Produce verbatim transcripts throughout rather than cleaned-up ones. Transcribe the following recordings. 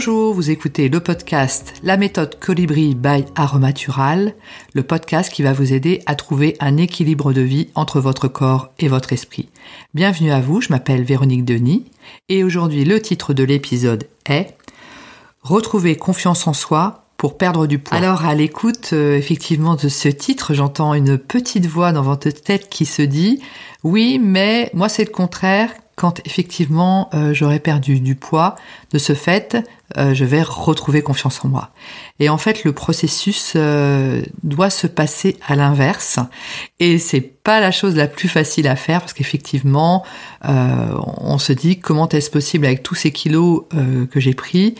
Bonjour, vous écoutez le podcast La méthode Colibri by Aromatural, le podcast qui va vous aider à trouver un équilibre de vie entre votre corps et votre esprit. Bienvenue à vous, je m'appelle Véronique Denis et aujourd'hui le titre de l'épisode est « Retrouver confiance en soi ». Pour perdre du poids. Alors à l'écoute euh, effectivement de ce titre, j'entends une petite voix dans votre tête qui se dit « Oui, mais moi c'est le contraire, quand effectivement euh, j'aurai perdu du poids, de ce fait, euh, je vais retrouver confiance en moi. » Et en fait, le processus euh, doit se passer à l'inverse et c'est pas la chose la plus facile à faire parce qu'effectivement, euh, on se dit « Comment est-ce possible avec tous ces kilos euh, que j'ai pris ?»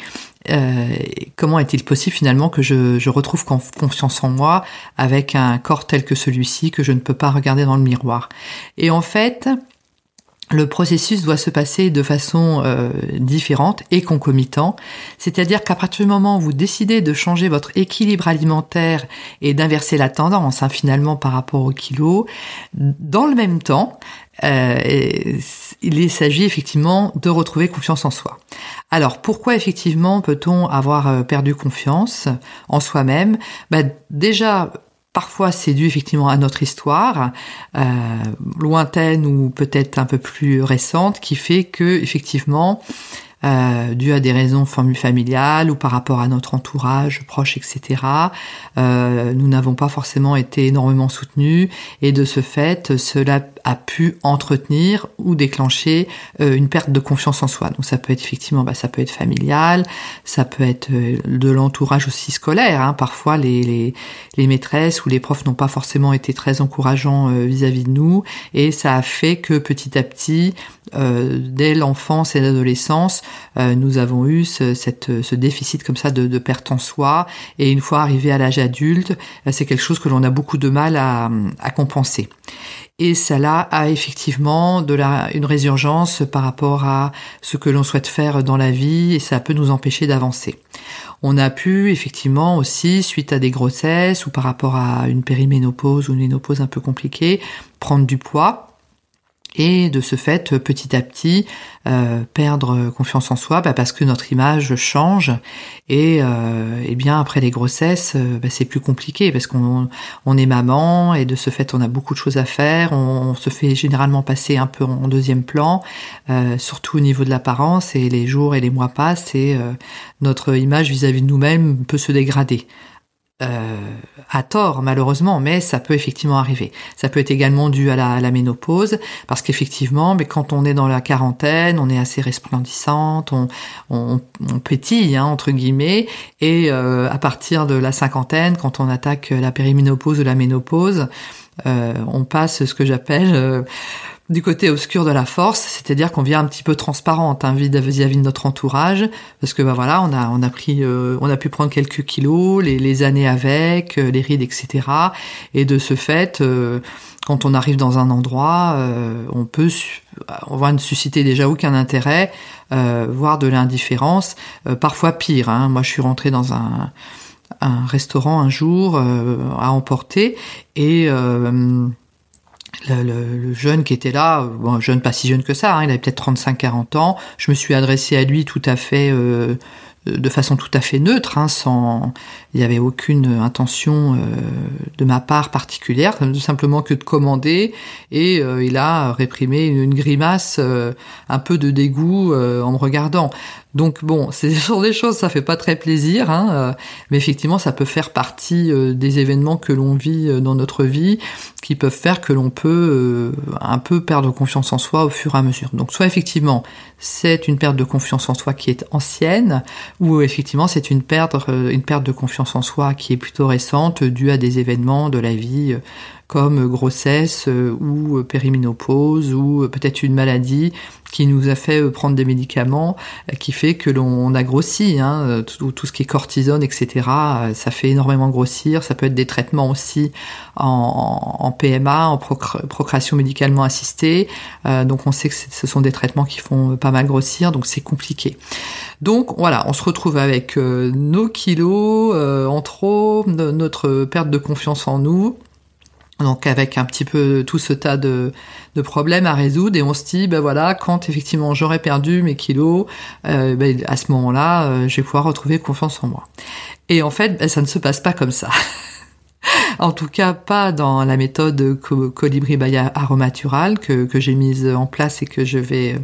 Euh, comment est-il possible finalement que je, je retrouve conf- confiance en moi avec un corps tel que celui-ci que je ne peux pas regarder dans le miroir ? Et en fait, le processus doit se passer de façon euh, différente et concomitante, c'est-à-dire qu'à partir du moment où vous décidez de changer votre équilibre alimentaire et d'inverser la tendance hein, finalement par rapport au kilo, dans le même temps, euh, il s'agit effectivement de retrouver confiance en soi. Alors pourquoi effectivement peut-on avoir perdu confiance en soi-même ? Bah, déjà, parfois, c'est dû effectivement à notre histoire euh, lointaine ou peut-être un peu plus récente, qui fait que effectivement, euh, dû à des raisons familiales ou par rapport à notre entourage proche, et cetera, euh, nous n'avons pas forcément été énormément soutenus et de ce fait, cela a pu entretenir ou déclencher euh, une perte de confiance en soi. Donc ça peut être effectivement, bah, ça peut être familial, ça peut être euh, de l'entourage aussi scolaire. Hein. Parfois les, les les maîtresses ou les profs n'ont pas forcément été très encourageants euh, vis-à-vis de nous et ça a fait que petit à petit, euh, dès l'enfance et l'adolescence, euh, nous avons eu ce, cette, ce déficit comme ça de, de perte en soi et une fois arrivé à l'âge adulte, euh, c'est quelque chose que l'on a beaucoup de mal à, à compenser. Et cela a effectivement de la, une résurgence par rapport à ce que l'on souhaite faire dans la vie et ça peut nous empêcher d'avancer. On a pu effectivement aussi, suite à des grossesses ou par rapport à une périménopause ou une ménopause un peu compliquée, prendre du poids. Et de ce fait, petit à petit, euh, perdre confiance en soi, bah parce que notre image change. Et, euh, et bien après les grossesses, euh, bah c'est plus compliqué parce qu'on on est maman et de ce fait, on a beaucoup de choses à faire. On, on se fait généralement passer un peu en deuxième plan, euh, surtout au niveau de l'apparence. Et les jours et les mois passent et euh, notre image vis-à-vis de nous-mêmes peut se dégrader. Euh, à tort malheureusement, mais ça peut effectivement arriver. Ça peut être également dû à la, à la ménopause, parce qu'effectivement, mais quand on est dans la quarantaine, on est assez resplendissante, on, on, on pétille hein, entre guillemets, et euh, à partir de la cinquantaine, quand on attaque la périménopause ou la ménopause, euh, on passe ce que j'appelle euh, du côté obscur de la force, c'est-à-dire qu'on vient un petit peu transparente hein, vis-à-vis de notre entourage, parce que bah voilà, on a on a pris, euh, on a pu prendre quelques kilos, les, les années avec, euh, les rides, et cetera. Et de ce fait, euh, quand on arrive dans un endroit, euh, on peut, on va ne susciter déjà aucun intérêt, euh, voire de l'indifférence, euh, parfois pire. Hein. Moi, je suis rentrée dans un un restaurant un jour euh, à emporter et euh, Le, le, le jeune qui était là, bon, jeune pas si jeune que ça, hein, il avait peut-être trente-cinq à quarante ans, je me suis adressée à lui tout à fait, euh, de façon tout à fait neutre, hein, sans, il n'y avait aucune intention euh, de ma part particulière, simplement que de commander, et euh, il a réprimé une, une grimace euh, un peu de dégoût euh, en me regardant. Donc bon, c'est ce genre des choses, ça fait pas très plaisir, hein, euh, mais effectivement, ça peut faire partie euh, des événements que l'on vit euh, dans notre vie, qui peuvent faire que l'on peut euh, un peu perdre confiance en soi au fur et à mesure. Donc soit effectivement, c'est une perte de confiance en soi qui est ancienne, ou effectivement, c'est une perte, euh, une perte de confiance en soi qui est plutôt récente, due à des événements de la vie, euh, comme grossesse euh, ou euh, périménopause, ou euh, peut-être une maladie qui nous a fait euh, prendre des médicaments, euh, qui fait que l'on a grossi, hein, tout, tout ce qui est cortisone, et cetera, euh, ça fait énormément grossir, ça peut être des traitements aussi en, en, en P M A, en procr- procréation médicalement assistée, euh, donc on sait que ce sont des traitements qui font pas mal grossir, donc c'est compliqué. Donc voilà, on se retrouve avec euh, nos kilos euh, en trop, notre perte de confiance en nous, Donc avec un petit peu tout ce tas de, de problèmes à résoudre, et on se dit, ben voilà, quand effectivement j'aurai perdu mes kilos, euh, ben à ce moment-là, euh, je vais pouvoir retrouver confiance en moi. Et en fait, ben, ça ne se passe pas comme ça. En tout cas, pas dans la méthode Colibri by Aromatural que, que j'ai mise en place et que je vais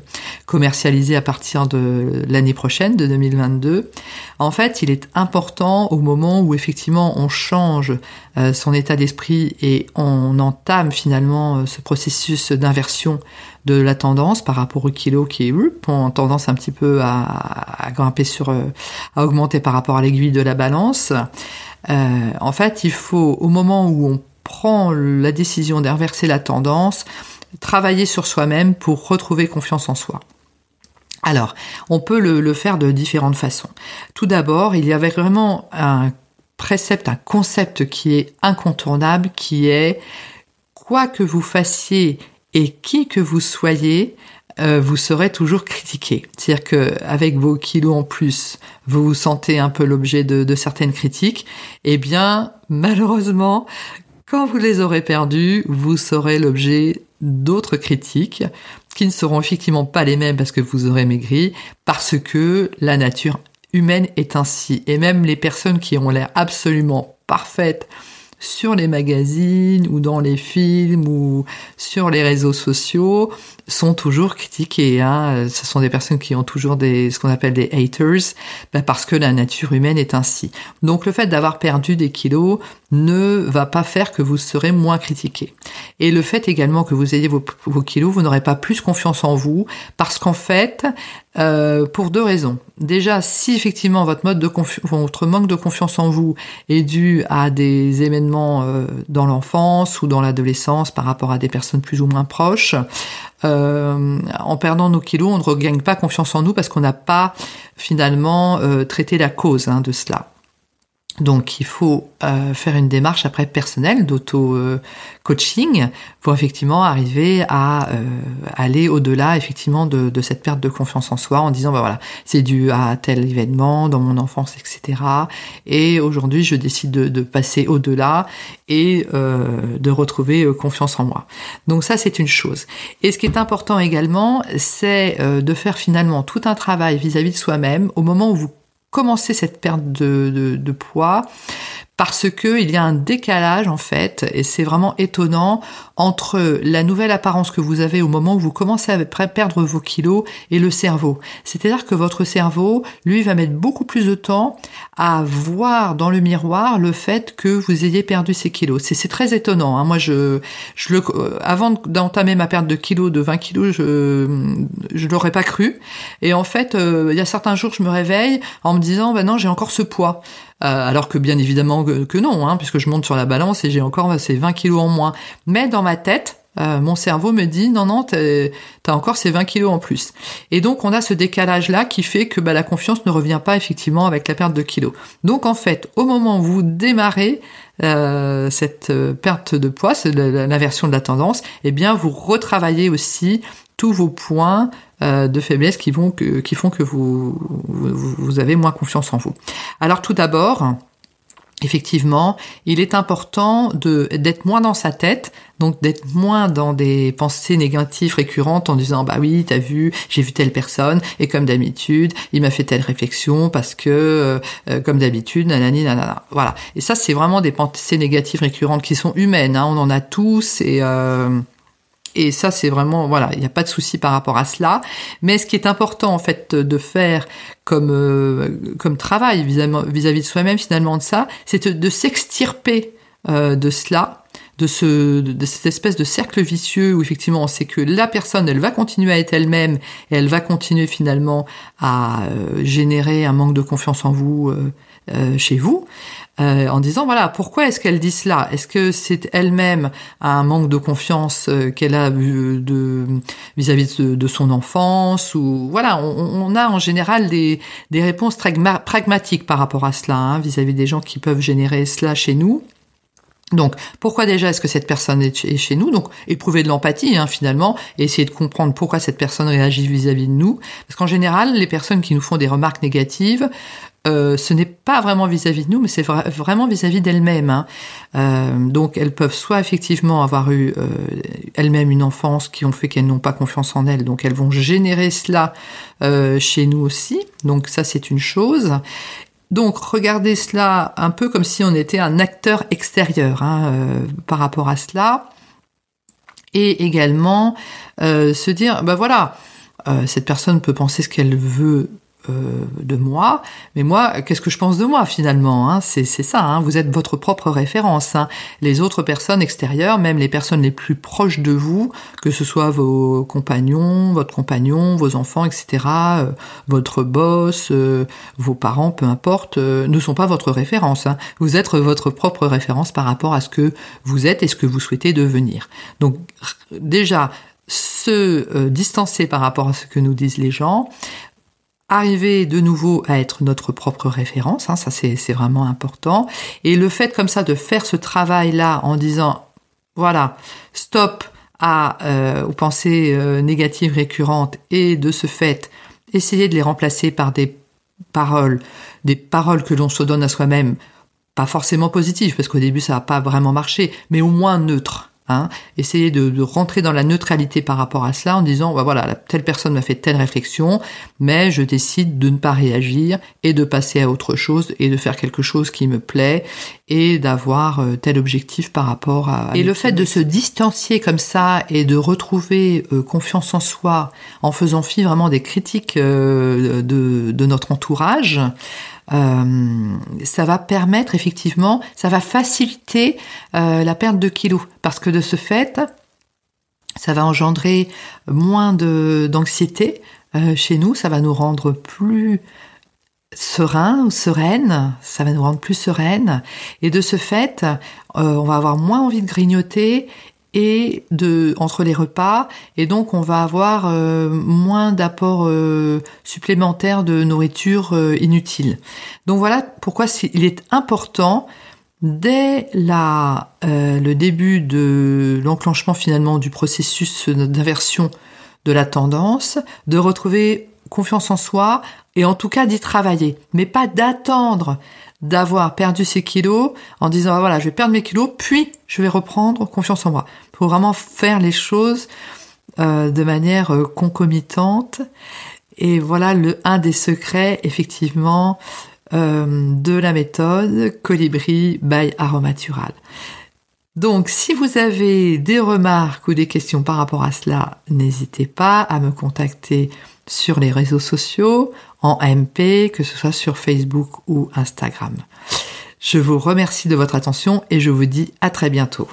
commercialiser à partir de l'année prochaine, de deux mille vingt-deux. En fait, il est important au moment où effectivement on change euh, son état d'esprit et on entame finalement ce processus d'inversion de la tendance par rapport au kilo qui ont tendance un petit peu à, à grimper sur, à augmenter par rapport à l'aiguille de la balance. Euh, en fait, il faut, au moment où on prend la décision d'inverser la tendance, travailler sur soi-même pour retrouver confiance en soi. Alors, on peut le, le faire de différentes façons. Tout d'abord, il y avait vraiment un précepte, un concept qui est incontournable, qui est « quoi que vous fassiez et qui que vous soyez », Euh, vous serez toujours critiqué. C'est-à-dire que avec vos kilos en plus, vous vous sentez un peu l'objet de, de certaines critiques. Eh bien, malheureusement, quand vous les aurez perdus, vous serez l'objet d'autres critiques qui ne seront effectivement pas les mêmes parce que vous aurez maigri, parce que la nature humaine est ainsi. Et même les personnes qui ont l'air absolument parfaites sur les magazines ou dans les films ou sur les réseaux sociaux sont toujours critiquées, hein. Ce sont des personnes qui ont toujours des, ce qu'on appelle des haters, ben parce que la nature humaine est ainsi. Donc le fait d'avoir perdu des kilos ne va pas faire que vous serez moins critiqué. Et le fait également que vous ayez vos, vos kilos, vous n'aurez pas plus confiance en vous, parce qu'en fait, euh, pour deux raisons. Déjà, si effectivement votre mode de confi- votre manque de confiance en vous est dû à des événements euh, dans l'enfance ou dans l'adolescence par rapport à des personnes plus ou moins proches, Euh, en perdant nos kilos, on ne regagne pas confiance en nous parce qu'on n'a pas finalement euh, traité la cause hein, de cela. Donc, il faut euh, faire une démarche après personnelle d'auto-coaching euh, pour effectivement arriver à euh, aller au-delà effectivement de, de cette perte de confiance en soi en disant bah voilà, c'est dû à tel événement dans mon enfance, et cetera. Et aujourd'hui, je décide de, de passer au-delà et euh, de retrouver confiance en moi. Donc ça, c'est une chose. Et ce qui est important également, c'est euh, de faire finalement tout un travail vis-à-vis de soi-même au moment où vous commencer cette perte de, de, de poids, parce que il y a un décalage en fait, et c'est vraiment étonnant, entre la nouvelle apparence que vous avez au moment où vous commencez à perdre vos kilos et le cerveau. C'est-à-dire que votre cerveau, lui, va mettre beaucoup plus de temps à voir dans le miroir le fait que vous ayez perdu ces kilos. C'est, c'est très étonnant, hein. Moi, je, je le, avant d'entamer ma perte de kilos de vingt kilos, je, je l'aurais pas cru. Et en fait, euh, il y a certains jours, je me réveille en me disant, ben non, j'ai encore ce poids. Euh, alors que bien évidemment que, que non, hein, puisque je monte sur la balance et j'ai encore ces vingt kilos en moins. Mais dans ma tête, euh, mon cerveau me dit non, non, t'es, t'as encore ces vingt kilos en plus. Et donc on a ce décalage-là qui fait que bah, la confiance ne revient pas effectivement avec la perte de kilos. Donc en fait, au moment où vous démarrez euh, cette perte de poids, c'est l'inversion de la tendance, eh bien vous retravaillez aussi tous vos points euh, de faiblesse qui vont que, qui font que vous, vous vous avez moins confiance en vous. Alors tout d'abord, effectivement, il est important de d'être moins dans sa tête, donc d'être moins dans des pensées négatives récurrentes en disant bah oui, t'as vu, j'ai vu telle personne et comme d'habitude, il m'a fait telle réflexion parce que euh, comme d'habitude, nanani nanana. Voilà. Et ça, c'est vraiment des pensées négatives récurrentes qui sont humaines, hein, on en a tous et euh Et ça, c'est vraiment, voilà, il n'y a pas de souci par rapport à cela. Mais ce qui est important, en fait, de faire comme euh, comme travail vis-à-vis, vis-à-vis de soi-même, finalement, de ça, c'est de, de s'extirper euh, de cela, de ce de cette espèce de cercle vicieux où, effectivement, c'est que la personne, elle va continuer à être elle-même et elle va continuer, finalement, à euh, générer un manque de confiance en vous, euh, euh, chez vous. Euh, en disant voilà, pourquoi est-ce qu'elle dit cela? Est-ce que c'est elle-même un manque de confiance euh, qu'elle a euh, de vis-à-vis de, de son enfance? Ou voilà, on, on a en général des des réponses très pragmatiques par rapport à cela, hein, vis-à-vis des gens qui peuvent générer cela chez nous. Donc, pourquoi déjà est-ce que cette personne est chez nous? Donc, éprouver de l'empathie, hein, finalement, et essayer de comprendre pourquoi cette personne réagit vis-à-vis de nous. Parce qu'en général, les personnes qui nous font des remarques négatives Euh, ce n'est pas vraiment vis-à-vis de nous, mais c'est vra- vraiment vis-à-vis d'elles-mêmes. Hein. Euh, donc, elles peuvent soit effectivement avoir eu euh, elles-mêmes une enfance qui ont fait qu'elles n'ont pas confiance en elles, donc elles vont générer cela euh, chez nous aussi. Donc ça, c'est une chose. Donc, regardez cela un peu comme si on était un acteur extérieur hein, euh, par rapport à cela. Et également, euh, se dire, ben voilà, euh, cette personne peut penser ce qu'elle veut euh, de moi, mais moi, qu'est-ce que je pense de moi finalement hein, c'est, c'est ça, hein, vous êtes votre propre référence. Hein. Les autres personnes extérieures, même les personnes les plus proches de vous, que ce soit vos compagnons, votre compagnon, vos enfants, et cetera, euh, votre boss, euh, vos parents, peu importe, euh, ne sont pas votre référence. Hein. Vous êtes votre propre référence par rapport à ce que vous êtes et ce que vous souhaitez devenir. Donc déjà, se euh, distancer par rapport à ce que nous disent les gens, arriver de nouveau à être notre propre référence, hein, ça c'est, c'est vraiment important. Et le fait comme ça de faire ce travail-là en disant, voilà, stop à, euh, aux pensées euh, négatives récurrentes et de ce fait, essayer de les remplacer par des paroles, des paroles que l'on se donne à soi-même, pas forcément positives, parce qu'au début ça n'a pas vraiment marché, mais au moins neutre. Hein, essayer de, de rentrer dans la neutralité par rapport à cela en disant bah voilà, telle personne m'a fait telle réflexion, mais je décide de ne pas réagir et de passer à autre chose et de faire quelque chose qui me plaît et d'avoir euh, tel objectif par rapport à... à et le fait de se distancier comme ça et de retrouver euh, confiance en soi en faisant fi vraiment des critiques euh, de, de notre entourage, Euh, ça va permettre effectivement, ça va faciliter euh, la perte de kilos, parce que de ce fait, ça va engendrer moins de, d'anxiété euh, chez nous, ça va nous rendre plus sereins ou sereines, ça va nous rendre plus sereines, et de ce fait, euh, on va avoir moins envie de grignoter et de entre les repas, et donc on va avoir euh, moins d'apports euh, supplémentaires de nourriture euh, inutile. Donc voilà pourquoi il est important dès la euh, le début de l'enclenchement finalement du processus d'inversion de la tendance, de retrouver confiance en soi et en tout cas d'y travailler, mais pas d'attendre d'avoir perdu ses kilos en disant ah voilà, je vais perdre mes kilos puis je vais reprendre confiance en moi. Il faut vraiment faire les choses euh, de manière euh, concomitante, et voilà le un des secrets effectivement euh, de la méthode Colibri by Aromatural. Donc si vous avez des remarques ou des questions par rapport à cela, n'hésitez pas à me contacter sur les réseaux sociaux, en M P, que ce soit sur Facebook ou Instagram. Je vous remercie de votre attention et je vous dis à très bientôt.